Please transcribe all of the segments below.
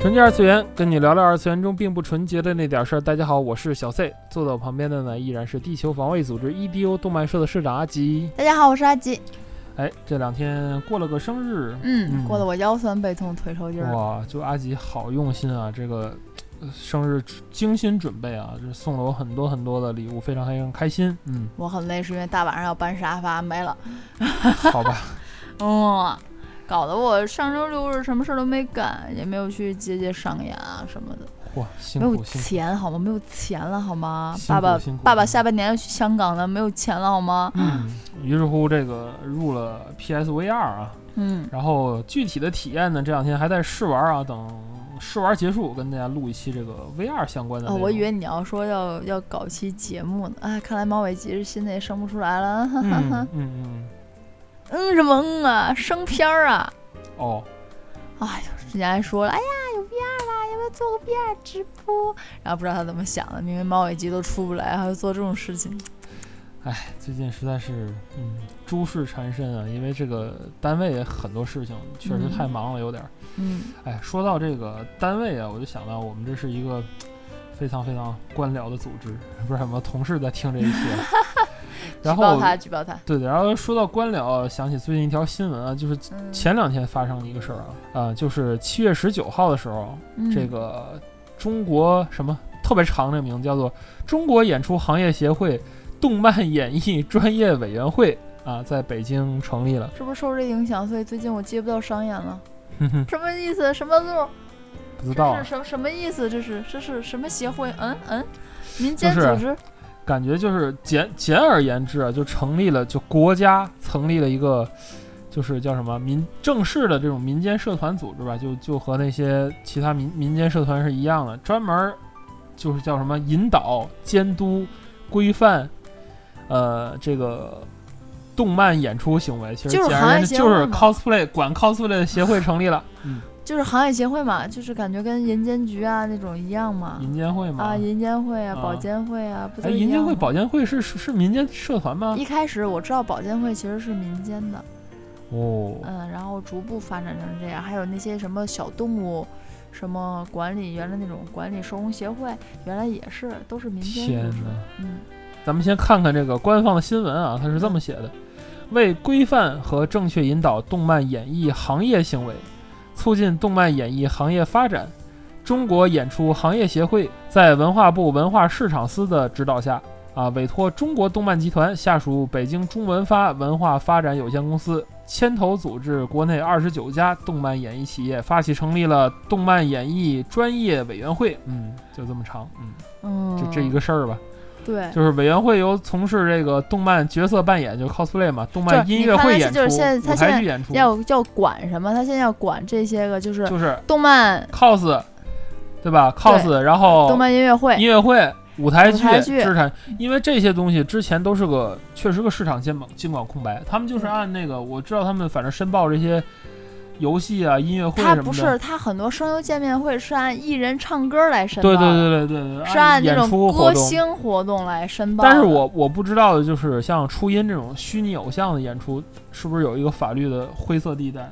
纯洁二次元，跟你聊聊二次元中并不纯洁的那点事儿。大家好，我是小 C， 坐在我旁边的呢依然是地球防卫组织 EDO 动漫社的社长阿吉。大家好，我是阿吉。哎，这两天过了个生日，过了我腰酸背痛腿抽筋儿。哇，就阿吉好用心啊，这个生日精心准备啊，这送了我很多很多的礼物，非常非常开心。我很累是因为大晚上要搬沙发没了。好吧。搞得我上周六日什么事都没干，也没有去接商演啊什么的。哇，辛苦，没有钱好吗？没有钱了好吗？爸爸下半年要去香港了，没有钱了好吗？于是乎这个入了 PS VR 啊，然后具体的体验呢，这两天还在试玩啊，等试玩结束跟大家录一期这个 VR 相关的。我以为你要说要搞期节目呢，哎，看来毛伟吉现在也生不出来了。什么啊，生片儿啊！哎呀，人家还说了，哎呀，有 VR 啦，要不要做个 VR 直播？然后不知道他怎么想的，明明猫尾机都出不来，还要做这种事情。哎，最近实在是，诸事缠身啊，因为这个单位很多事情确实太忙了，有点。哎，说到这个单位啊，我就想到我们这是一个非常非常官僚的组织，不是什么同事在听这一期。然后举报他。对的，然后说到官僚，想起最近一条新闻啊，就是前两天发生的一个事儿啊，就是7月19号的时候，这个中国什么特别长的名字叫做中国演出行业协会动漫演艺专业委员会啊，在北京成立了。是不是受这影响，所以最近我接不到商演了？什么意思？什么路？不知道啊。什么意思？这是什么协会？民间组织。感觉就是简而言之啊，就成立了，就国家成立了一个，就是叫什么正式的这种民间社团组织吧，就和那些其他民间社团是一样的，专门就是叫什么引导、监督、规范，这个动漫演出行为，其实简而言之就是 cosplay 管 cosplay 的协会成立了，就是行业协会嘛，就是感觉跟银监局啊那种一样嘛，银监会嘛，啊，银监会啊，保监会啊，不都一样吗？银监会、保监会是民间社团吗？一开始我知道保监会其实是民间的，然后逐步发展成这样，还有那些什么小动物，什么管理，原来那种管理收容协会，原来也是都是民间组织。咱们先看看这个官方的新闻啊，它是这么写的：为规范和正确引导动漫演艺行业行为。促进动漫演艺行业发展，中国演出行业协会在文化部文化市场司的指导下，委托中国动漫集团下属北京中文发文化发展有限公司牵头组织国内29家动漫演艺企业，发起成立了动漫演艺专业委员会。就这么长。就这一个事儿吧。对，就是委员会由从事这个动漫角色扮演，就 cosplay 嘛，动漫音乐会演出、舞台剧演出，要管什么？他现在要管这些个，就是动漫 cos， 对吧 ？cos， 对，然后动漫音乐会、舞台剧资产，因为这些东西之前都是个确实个市场监管空白，他们就是按那个，我知道他们反正申报这些。游戏啊，音乐会什么的，他不是，他很多声优见面会是按艺人唱歌来申报的，对，是按那种歌星活动来申报的。但是我不知道的就是像初音这种虚拟偶像的演出，是不是有一个法律的灰色地带？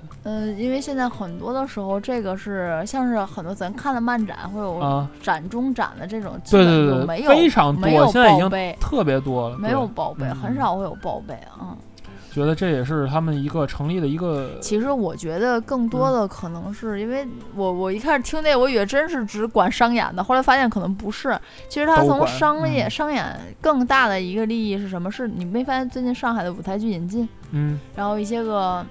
因为现在很多的时候，这个是像是很多咱看的漫展会有展中展的这种，对，没有，非常多，现在已经特别多了，没有报备，很少会有报备啊。觉得这也是他们一个成立的一个，其实我觉得更多的可能是因为我一开始听那我以为真是只管商演的，后来发现可能不是，其实他从商演更大的一个利益是什么？是你没发现最近上海的舞台剧引进，然后一些个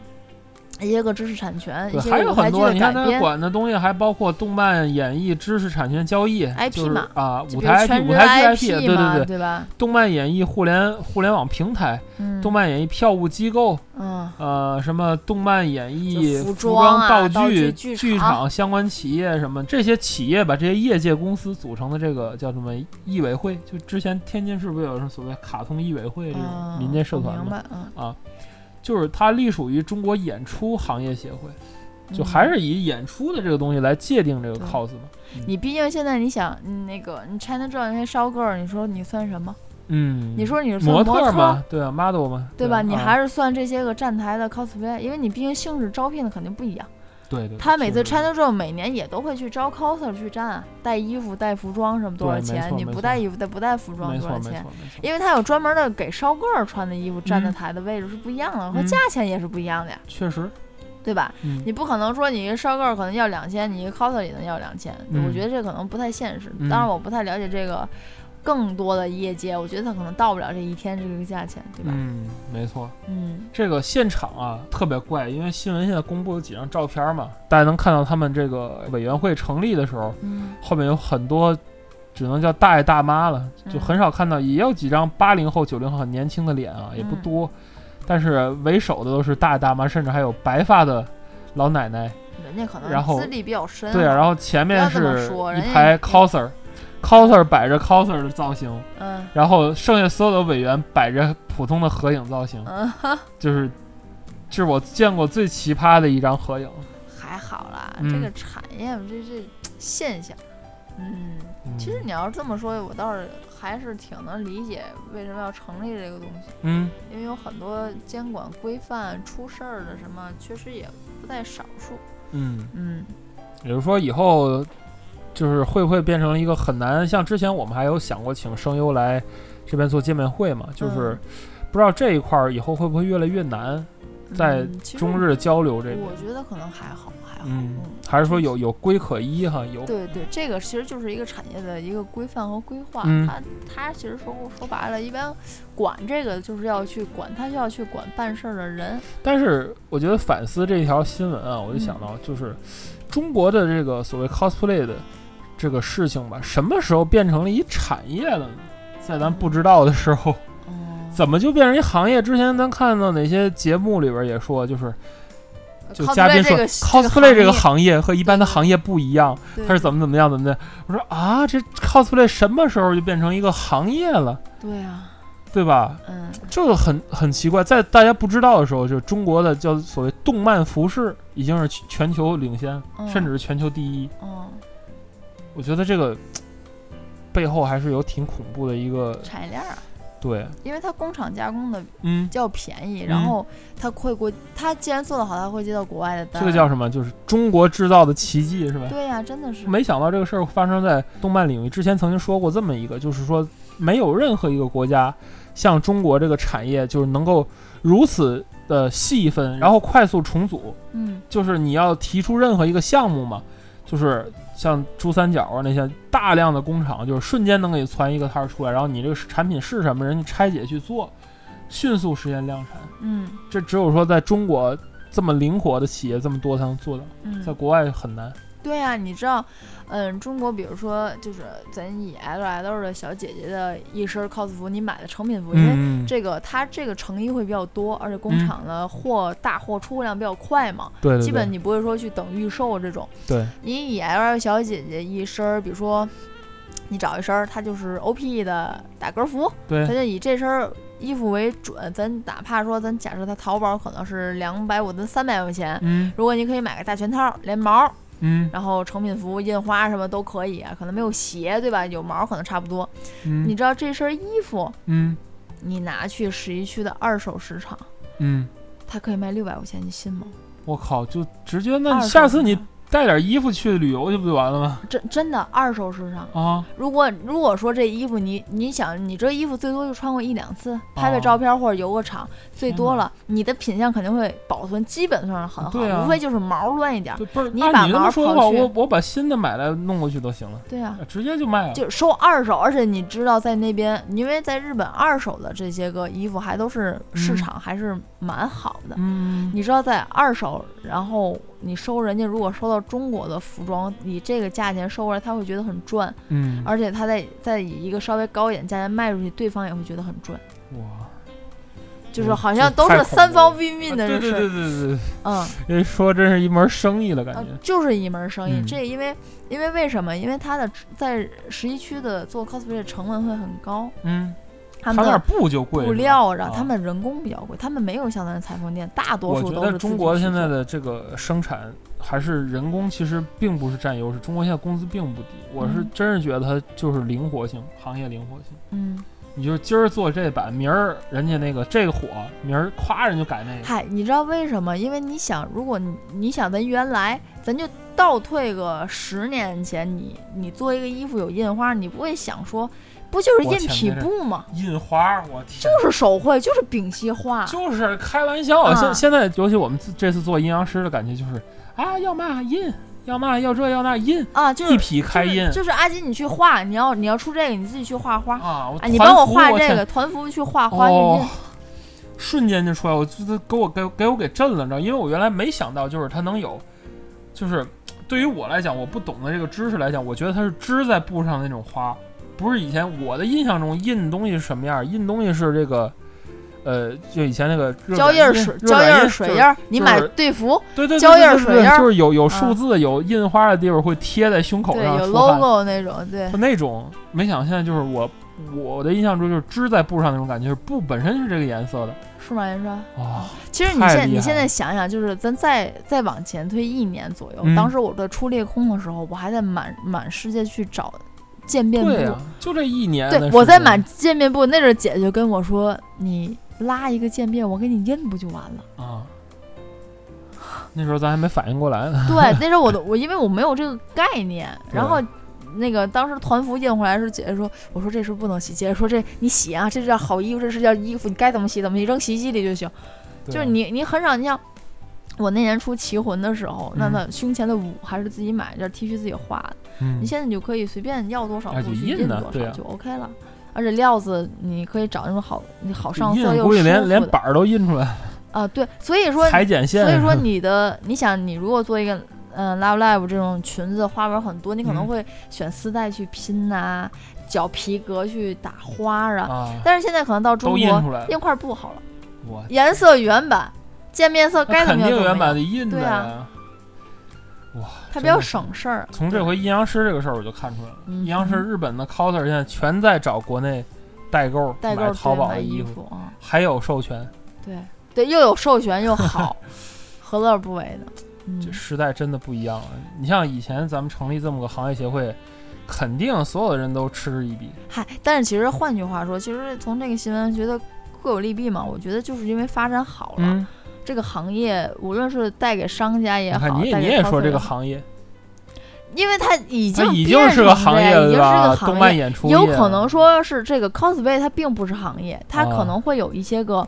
一些个知识产权，一些还有很多。你看他管的东西还包括动漫、演艺、知识产权交易 IP 嘛，啊，舞台 IP、舞台剧 IP， 对对对，对吧？动漫、演艺、互联网平台，动漫、演艺票务机构，什么动漫、演艺、服装、道具、剧场相关企业什么，这些企业把这些业界公司组成的这个叫什么艺委会？就之前天津市不是有什么所谓卡通艺委会这种民间社团吗？啊。就是它隶属于中国演出行业协会，就还是以演出的这个东西来界定这个 cos 嘛。你毕竟现在你想，那个你 China Joy 那烧个儿，你说你算什么？你说你是算模特嘛？对啊 ，model 嘛，对吧？你还是算这些个站台的 cosplay，因为你毕竟性质招聘的肯定不一样。对对，他每次 China Joy 每年也都会去招 coser 去站、带衣服、带服装什么多少钱？你不带衣服、不带服装多少钱？因为他有专门的给烧个儿穿的衣服，站在台的位置是不一样的，和价钱也是不一样的呀。确实，对吧？你不可能说你一个烧个儿可能要2000，你一个 coser 也能要2000，我觉得这可能不太现实。当然，我不太了解这个更多的业界，我觉得他可能到不了这一天这个价钱，对吧？没错。这个现场啊特别怪，因为新闻现在公布了几张照片嘛，大家能看到他们这个委员会成立的时候，后面有很多只能叫大爷大妈了，就很少看到，也有几张80后、90后很年轻的脸啊，也不多，但是为首的都是大爷大妈，甚至还有白发的老奶奶，人家可能资历比较深。对，然后前面是一排 coser 摆着 coser 的造型，然后剩下所有的委员摆着普通的合影造型，就是我见过最奇葩的一张合影。还好啦，这个产业这现象，其实你要是这么说，我倒是还是挺能理解为什么要成立这个东西，因为有很多监管规范出事儿的什么，确实也不在少数，也就是说以后。就是会不会变成一个很难，像之前我们还有想过请声优来这边做见面会嘛，就是不知道这一块以后会不会越来越难在中日交流这边。我觉得可能还好，还是说有规可依哈，有。对对，这个其实就是一个产业的一个规范和规划，它其实说白了，一般管这个就是要去管，他就要去管办事的人。但是我觉得反思这条新闻啊，我就想到就是中国的这个所谓 cosplay 的这个事情吧，什么时候变成了一产业了呢？在咱不知道的时候，怎么就变成一行业？之前咱看到哪些节目里边也说，就嘉宾说 cosplay 这个行业和一般的行业不一样，它是怎么样怎么的。我说啊，这 cosplay 什么时候就变成一个行业了？对啊，对吧？就很奇怪，在大家不知道的时候，就中国的叫所谓动漫服饰已经是全球领先，甚至是全球第一。我觉得这个背后还是有挺恐怖的一个产业链啊。对，因为它工厂加工的比较便宜，然后它既然做得好，它会接到国外的单。这个叫什么？就是中国制造的奇迹，是吧？对呀，真的是。没想到这个事儿发生在动漫领域。之前曾经说过这么一个，就是说没有任何一个国家像中国这个产业就是能够如此的细分，然后快速重组。就是你要提出任何一个项目嘛，就是像珠三角啊那些大量的工厂，就是瞬间能给你攒一个摊儿出来，然后你这个产品是什么，人家拆解去做，迅速实现量产。这只有说在中国这么灵活的企业这么多才能做到，在国外很难。对啊，你知道，中国比如说就是咱以 LL 的小姐姐的一身 cos 服，你买的成品服，因为这个它这个成衣会比较多，而且工厂的大货出货量比较快嘛，对，基本你不会说去等预售这种。对，你以 LL 小姐姐一身，比如说你找一身，它就是 OP 的打歌服，对，它就以这身衣服为准，咱哪怕说咱假设它淘宝可能是250到300块钱，如果你可以买个大全套连毛。然后成品服、印花什么都可以，可能没有鞋，对吧？有毛可能差不多。你知道这身衣服，你拿去11区的二手市场，它可以卖600块钱，你信吗？我靠，就直接那下次你带点衣服去旅游去不就完了吗？真的二手市场啊！如果说这衣服你想，你这衣服最多就穿过一两次，拍拍照片或者游个场，最多了，你的品相肯定会保存基本上很好，无非就是毛乱一点。不是你把毛说的话，我把新的买来弄过去都行了。对啊，直接就卖了，就收二手。而且你知道在那边，因为在日本二手的这些个衣服还都是市场还是蛮好的。嗯，你知道在二手，然后。你收人家，如果收到中国的服装，以这个价钱收过来，他会觉得很赚，嗯，而且他再以一个稍微高一点价钱卖出去，对方也会觉得很赚。哇，就是好像都是三方并进的，就是对，嗯，这说真是一门生意了，感觉就是一门生意。这因为为什么？因为他的在十一区的做 cosplay 的成本会很高，嗯。他那布就贵，布料然后他们人工比较贵，他们没有像咱的裁缝店，大多数都是。我觉得中国现在的这个生产还是人工，其实并不是占优势。中国现在工资并不低，我是真是觉得它就是灵活性，行业灵活性。嗯，你就是今儿做这版，明儿人家那个这个火，明儿夸人就改那个。嗨，你知道为什么？因为你想，如果你想咱原来，咱就倒退个10年前，你做一个衣服有印花，你不会想说。不就是印匹布吗？印花，我天，就是手绘，就是丙烯画，就是开玩笑。现在，尤其我们这次做阴阳师的感觉就是啊，要嘛印，要嘛要这要那印啊，就是一匹开印。就是阿金，你去画，你要出这个，你自己去画花啊。你帮我画这个团服，去画花去印。瞬间就出来，我就是给我震了，你知道？因为我原来没想到，就是它能有，就是对于我来讲，我不懂的这个知识来讲，我觉得它是织在布上那种花。不是以前我的印象中印东西是什么样？印东西是这个，就以前那个胶印水、胶印水印，你买队服，对，胶印水印就是有数字、有印花的地方会贴在胸口上，有 logo 那种，对，那种。没想到现在就是我的印象中就是织在布上那种感觉，就是布本身是这个颜色的，是吗？颜色啊，其实你现在想想，就是咱再往前推1年左右，当时我在出猎空的时候，我还在满世界去找。渐变布、啊、就这1年。对，我在买渐变布，那阵姐就跟我说：“你拉一个渐变，我给你印不就完了？”啊，那时候咱还没反应过来呢。对，那时候我因为我没有这个概念，然后那个当时团服印回来的时候，姐姐说：“我说这是不能洗，姐姐说这你洗啊，这叫好衣服，这是叫衣服，你该怎么洗怎么洗，扔洗衣机里就行。就是你很少，你像我那年出奇魂的时候，那胸前的舞还是自己买，这 T 恤自己画的。”你现在你就可以随便要多少布去印多少就 OK 了，而且料子你可以找那种好上色又舒服的，连板儿都印出来啊！对，所以说裁剪线，所以说你想你如果做一个Love 这种裙子花纹很多，你可能会选丝带去拼啊，绞皮革去打花啊，但是现在可能到中国印块布好了，颜色原版、渐变色该怎么样？肯定原版的印的呀。哇，他比较省事儿。从这回阴阳师这个事儿我就看出来了，阴阳师日本的 coser 现在全在找国内代购买淘宝的衣服，还有授权。对，又有授权又好，何乐不为的？这时代真的不一样了。你像以前咱们成立这么个行业协会，肯定所有的人都嗤之以鼻。嗨，但是其实换句话说，其实从这个新闻觉得各有利弊嘛。我觉得就是因为发展好了。这个行业无论是带给商家也好，你也说这个行业，因为它已经是个行业了吧？动漫演出有可能说是这个 cosplay 它并不是行业，它可能会有一些个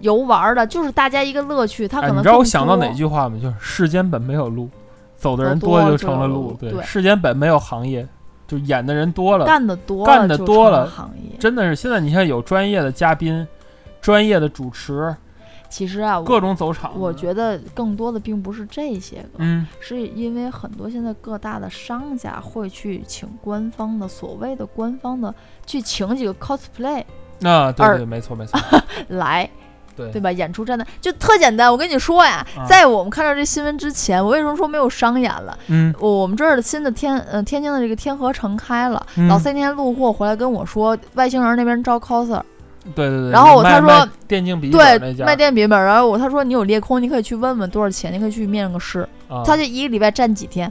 游玩的，就是大家一个乐趣。它可能你知道我想到哪句话吗？就是世间本没有路，走的人多就成了路。对，世间本没有行业，就演的人多了，干的多了，行业真的是现在你看有专业的嘉宾，专业的主持。其实啊，各种走场，我觉得更多的并不是这些个，是因为很多现在各大的商家会去请官方的所谓的官方的去请几个 cosplay， 对，没错，来，对吧？演出站的就特简单，我跟你说呀，在我们看到这新闻之前，我为什么说没有商演了？我们这儿的新的天津的这个天河城开了，老三天路货回来跟我说，外星人那边招 coser。对，然后他说电竞笔记本那家卖电笔本，然后他说你有猎空，你可以去问问多少钱，你可以去面个试。他就一个礼拜站几天，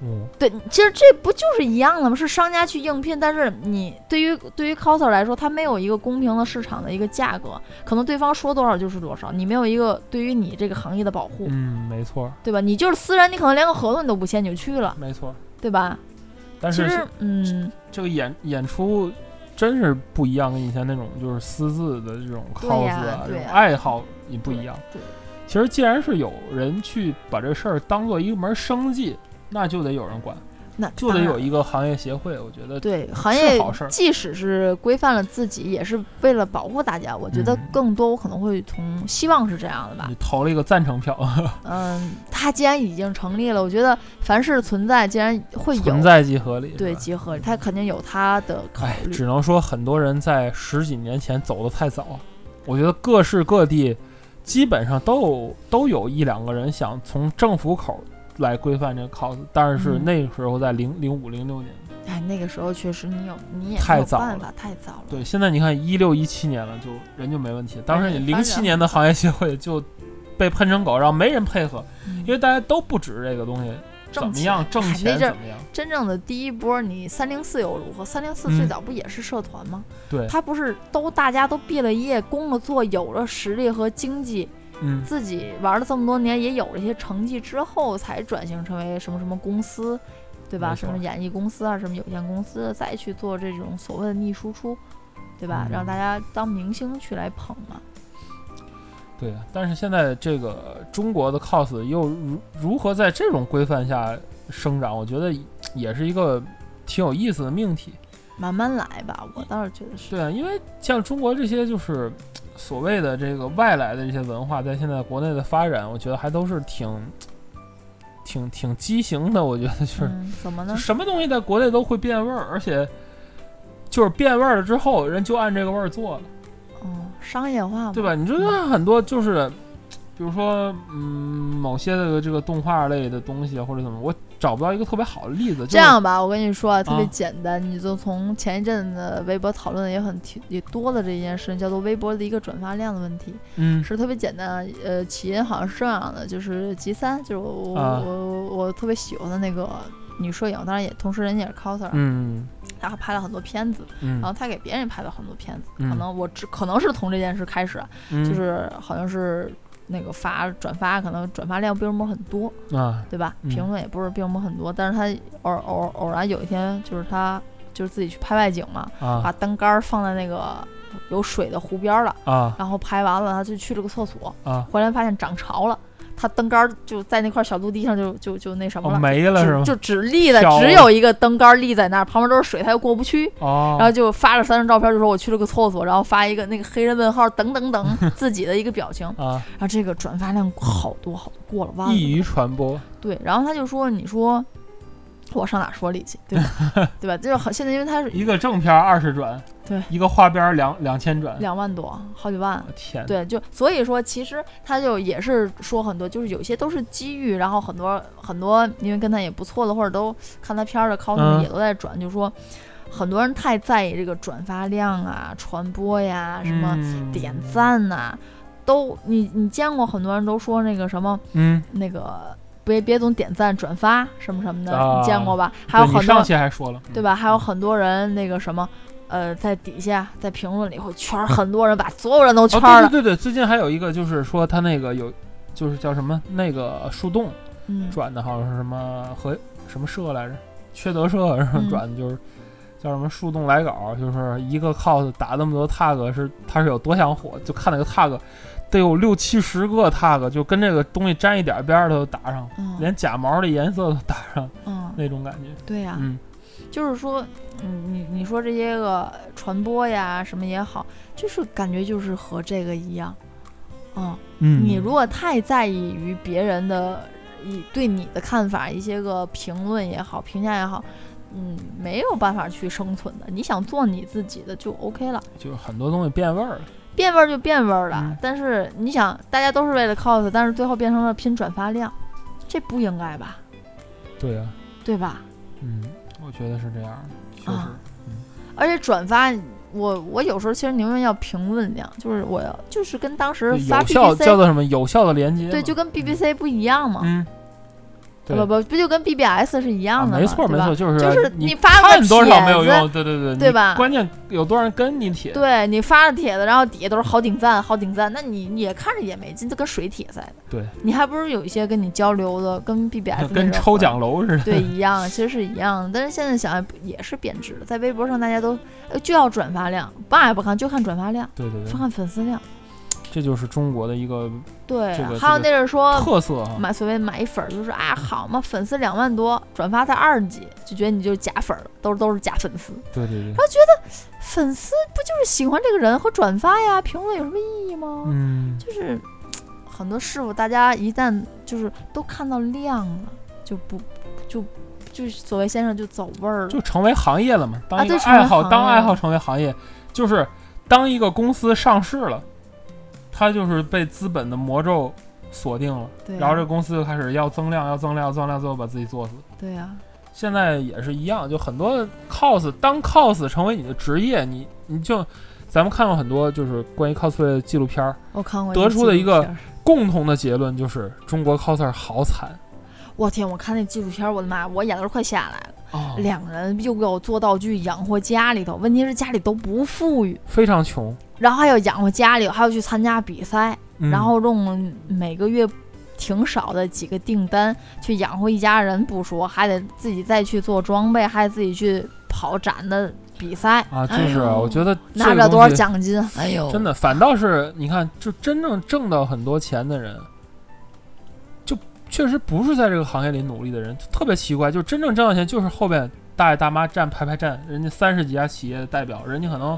嗯，对，其实这不就是一样的吗？是商家去应聘，但是你对于 coser 来说，他没有一个公平的市场的一个价格，可能对方说多少就是多少，你没有一个对于你这个行业的保护。嗯，没错，对吧？你就是私人，你可能连个合同你都不签你就去了，没错，对吧？但是其实这个演出真是不一样，跟以前那种就是私自的这种 cos 啊，这种爱好也不一样。对，其实既然是有人去把这事儿当做一门生计，那就得有人管，那就得有一个行业协会。我觉得对行业，即使是规范了自己，也是为了保护大家。我觉得更多我可能会从希望是这样的吧。你投了一个赞成票。它既然已经成立了，我觉得凡事存在，既然会有存在即合理，对，即合理，它肯定有它的考虑。只能说很多人在十几年前走得太早。我觉得各市各地基本上都有一两个人想从政府口来规范这个 cos， 但是那个时候在05、06年，哎，那个时候确实你也没有办法，太早了。对，现在你看16、17年了，人就没问题。当时你07年的行业协会就被喷成狗，然后没人配合，因为大家都不指这个东西怎么样挣钱怎么样。真正的第一波，你304又如何？304最早不也是社团吗？对，他不是大家都毕了业，工了作，有了实力和经济。自己玩了这么多年，也有了一些成绩之后，才转型成为什么什么公司，对吧？什么演艺公司啊，什么有限公司，再去做这种所谓的逆输出，对吧？让大家当明星去来捧嘛。对，但是现在这个中国的 cos 又如何在这种规范下生长，我觉得也是一个挺有意思的命题。慢慢来吧，我倒是觉得是。对啊，因为像中国这些就是所谓的这个外来的这些文化，在现在国内的发展，我觉得还都是挺畸形的。我觉得就是怎么呢？什么东西在国内都会变味儿，而且就是变味儿了之后，人就按这个味儿做了。哦，商业化嘛，对吧？你觉得很多就是，比如说某些的这个动画类的东西或者怎么，我找不到一个特别好的例子。这样吧，我跟你说，特别简单，你就从前一阵的微博讨论也多的这件事，叫做微博的一个转发量的问题。是特别简单，起因好像是这样的，就是吉三，就是我特别喜欢的那个女摄影，当然也同时人也是 coser， 她还拍了很多片子，然后她给别人拍了很多片子，可能是从这件事开始，就是好像是。那个转发可能转发量并不是很多啊，对吧？评论也不是并不是很多，但是他偶然有一天，就是他就是自己去拍外景嘛，把单杆放在那个有水的湖边了啊，然后拍完了他就去了个厕所啊，回来发现涨潮了，他灯杆就在那块小陆地上就那什么了，没了是吗？就只立的只有一个灯杆立在那儿，旁边都是水，他又过不去。哦，然后就发了3张照片，就说我去了个厕所，然后发一个那个黑人问号等自己的一个表情啊，然后这个转发量好多过了万，易于传播。对，然后他就说，你说我上哪说理去，对吧？对吧？就是现在，因为他是一个正片20转，对，一个花边2000转，2万多，好几万，天！对，就所以说，其实他就也是说很多，就是有些都是机遇，然后很多，因为跟他也不错的，或者都看他片儿的 cos 也都在转，就说很多人太在意这个转发量啊、传播呀、什么点赞呐，都你见过很多人都说那个什么，那个。别总点赞转发什么什么的，你见过吧？还有很多你上期还说了，对吧？还有很多人那个什么，在底下在评论里会圈，很多人把所有人都圈了。哦、对，最近还有一个就是说他那个有，就是叫什么那个树洞转的，好像是什么和什么社来着，缺德社然后转的就是。叫什么树洞来稿，就是一个 cos 打那么多 tag 他是有多想火，就看那个 tag 得有60-70个 tag， 就跟这个东西沾一点边都打上，连假毛的颜色都打上，那种感觉。对呀、啊，就是说，你说这些个传播呀什么也好，就是感觉就是和这个一样，你如果太在意于别人的对你的看法，一些个评论也好，评价也好。没有办法去生存的，你想做你自己的就 OK 了。就是很多东西变味儿了，变味儿了、但是你想大家都是为了 cos， 但是最后变成了拼转发量，这不应该吧？对啊，对吧？我觉得是这样的，确实。而且转发我有时候其实宁愿要评论量，就是我要就是跟当时发 BBC 有效叫做什么有效的连接，对，就跟 BBC 不一样嘛。不就跟 BBS 是一样的、啊、没错没错，就是你发个帖子多少没有用，对对对对吧，关键有多少人跟你帖，对，你发了帖子然后底下都是好顶赞好顶赞，那你也看着也没劲，就跟水帖似的，对，你还不如有一些跟你交流的，跟 BBS 跟抽奖楼似的，对，一样，其实是一样的，但是现在想也是贬值的，在微博上大家都就要转发量，爸也不看就看转发量，对对对，不看粉丝量，这就是中国的一个对、啊还有那是说特色、啊、买所谓买粉就是啊好嘛，粉丝2万多转发才2级，就觉得你就是假粉了，都是假粉丝，对对对，然后觉得粉丝不就是喜欢这个人和转发呀评论有什么意义吗？嗯，就是很多事物大家一旦就是都看到量了，就不就所谓先生就走味儿了，就成为行业了嘛，当一个爱好、啊、当爱好成为行业，就是当一个公司上市了，他就是被资本的魔咒锁定了，对、啊、然后这公司就开始要增量要增量要增量，最后把自己做死，对啊，现在也是一样，就很多 cos 当 cos 成为你的职业，你就咱们看过很多就是关于 cosplay 的纪录片，我看过得出的一个共同的结论就是中国 coser 好惨，我天，我看那纪录片我的妈，我眼泪快下来了、哦、两人又给我做道具养活家里头，问题是家里都不富裕，非常穷，然后还有养活家里，还有去参加比赛、嗯、然后用每个月挺少的几个订单去养活一家人不说，还得自己再去做装备，还得自己去跑展的比赛啊，就是、哎、我觉得拿着多少奖金，哎呦，真的反倒是你看就真正挣到很多钱的人，就确实不是在这个行业里努力的人，特别奇怪，就真正挣到钱就是后边大爷大妈站排排站，人家30几家企业的代表，人家可能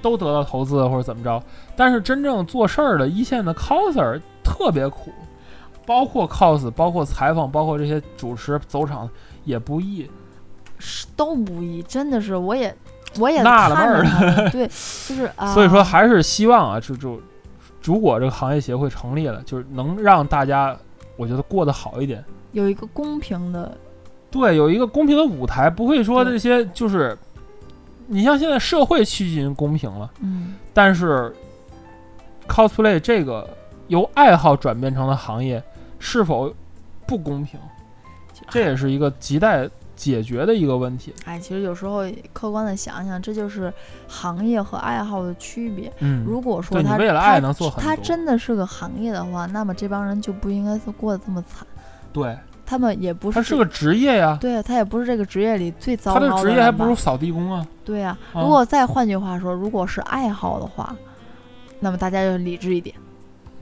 都得到投资或者怎么着，但是真正做事儿的一线的 coser 特别苦，包括 cos 包括采访包括这些主持走场也不易，都不易，真的是我也纳了闷儿，对，就是啊，所以说还是希望啊，就如果这个行业协会成立了，就是能让大家我觉得过得好一点，有一个公平的，对，有一个公平的舞台，不会说这些就是。你像现在社会趋近公平了，嗯，但是 cosplay 这个由爱好转变成的行业是否不公平，这也是一个亟待解决的一个问题。哎，其实有时候客观的想想，这就是行业和爱好的区别。嗯，如果说他为了爱能做很多，他真的是个行业的话，那么这帮人就不应该是过得这么惨。对。他们也不是，他是个职业呀、啊，对，他也不是这个职业里最糟糕的，他的职业还不如扫地工啊，对啊、嗯、如果再换句话说，如果是爱好的话，那么大家就理智一点，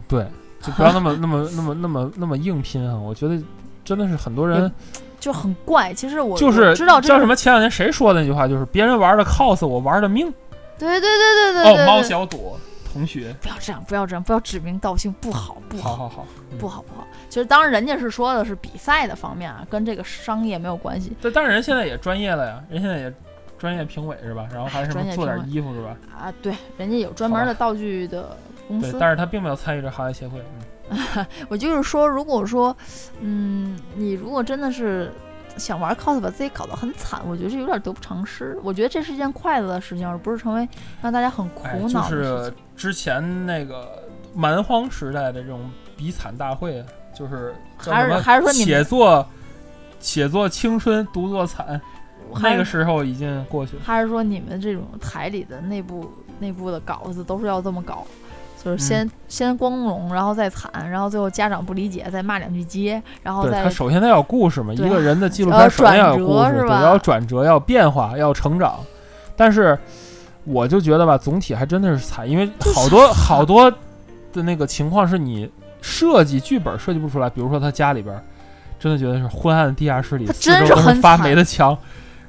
对，就不要那么硬拼啊，我觉得真的是很多人就很怪，其实我就是知道叫什么，前两年谁说的那句话，就是别人玩的 cos 我玩的命，对对对对 对, 对，哦，猫小朵同学，不要这样，不要这样，不要指名道姓，不好，不好，好好好，不好不好。其实当然，人家是说的是比赛的方面啊，跟这个商业没有关系。对，但是人现在也专业了呀，人现在也专业评委是吧？然后还是做点衣服是吧？啊，对，人家有专门的道具的公司。对，但是他并没有参与这行业协会。嗯、我就是说，如果说，嗯，你如果真的是想玩 cos 把自己搞得很惨，我觉得是有点得不偿失，我觉得这是一件快乐的事情，而不是成为让大家很苦恼的事情、哎、就是之前那个蛮荒时代的这种比惨大会，就是还是说你写作青春独作惨，那个时候已经过去了，还是说你们这种台里的内部的稿子都是要这么搞，就是先光荣，然后再惨，然后最后家长不理解，再骂两句街，然后再他首先他要有故事嘛，一个人的纪录片首先要有故事，对，要转折，要变化，要成长。但是我就觉得吧，总体还真的是惨，因为好多的那个情况是你设计剧本设计不出来，比如说他家里边真的觉得是昏暗的地下室里，四周都是发霉的墙。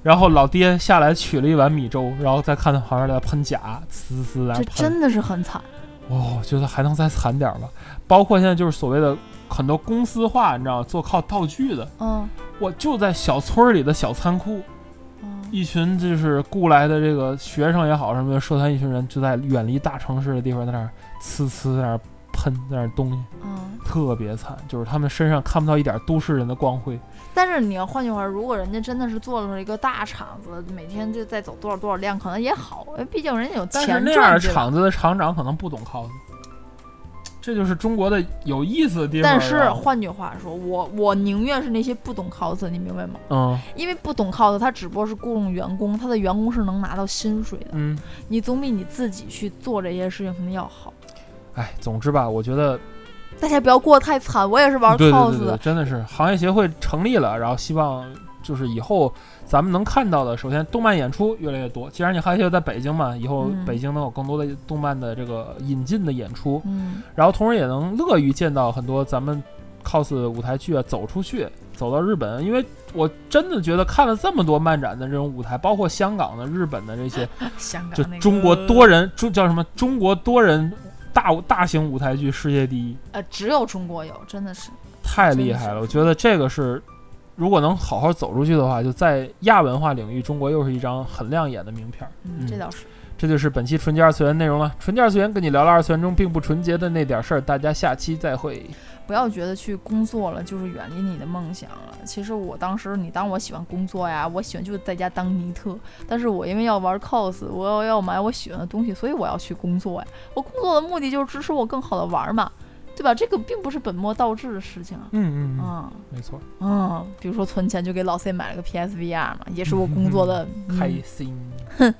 然后老爹下来取了一碗米粥，然后再看到旁边在喷甲，呲呲来喷，这真的是很惨。哦，我觉得还能再惨点吧，包括现在就是所谓的很多公司化，你知道，做靠道具的，嗯，我就在小村里的小仓库，嗯，一群就是雇来的这个学生也好什么的社团，一群人就在远离大城市的地方在那儿呲呲在那儿喷在那儿东西，嗯，特别惨，就是他们身上看不到一点都市人的光辉。但是你要换句话，如果人家真的是做了一个大厂子，每天就在走多少多少量，可能也好，毕竟人家有钱赚。但是那样厂子的厂长可能不懂 cos，这就是中国的有意思的地方。但是换句话说，我宁愿是那些不懂 cos， 你明白吗？嗯，因为不懂 cos， 他只不过是雇佣员工，他的员工是能拿到薪水的。嗯，你总比你自己去做这些事情可能要好。哎，总之吧，我觉得大家不要过得太惨。我也是玩 cos 的，对对对对，真的是行业协会成立了，然后希望就是以后咱们能看到的，首先动漫演出越来越多。既然你行业协会在北京嘛，以后北京能有更多的动漫的这个引进的演出，嗯，然后同时也能乐于见到很多咱们 cos 舞台剧啊走出去，走到日本。因为我真的觉得看了这么多漫展的这种舞台，包括香港的、日本的这些，香港、那个、就中国多人叫什么？中国多人。大型舞台剧世界第一，只有中国有，真的是太厉害了。我觉得这个是，如果能好好走出去的话，就在亚文化领域，中国又是一张很亮眼的名片。嗯，这倒是。这就是本期纯洁二次元内容了。纯洁二次元跟你聊了二次元中并不纯洁的那点事儿，大家下期再会。不要觉得去工作了就是远离你的梦想了。其实我当时，你当我喜欢工作呀，我喜欢就是在家当尼特，但是我因为要玩 cos， 我要买我喜欢的东西，所以我要去工作呀。我工作的目的就是支持我更好的玩嘛，对吧？这个并不是本末倒置的事情啊。嗯嗯嗯，没错。嗯，比如说存钱就给老 C 买了个 PS VR 嘛，也是我工作的。开心。哼。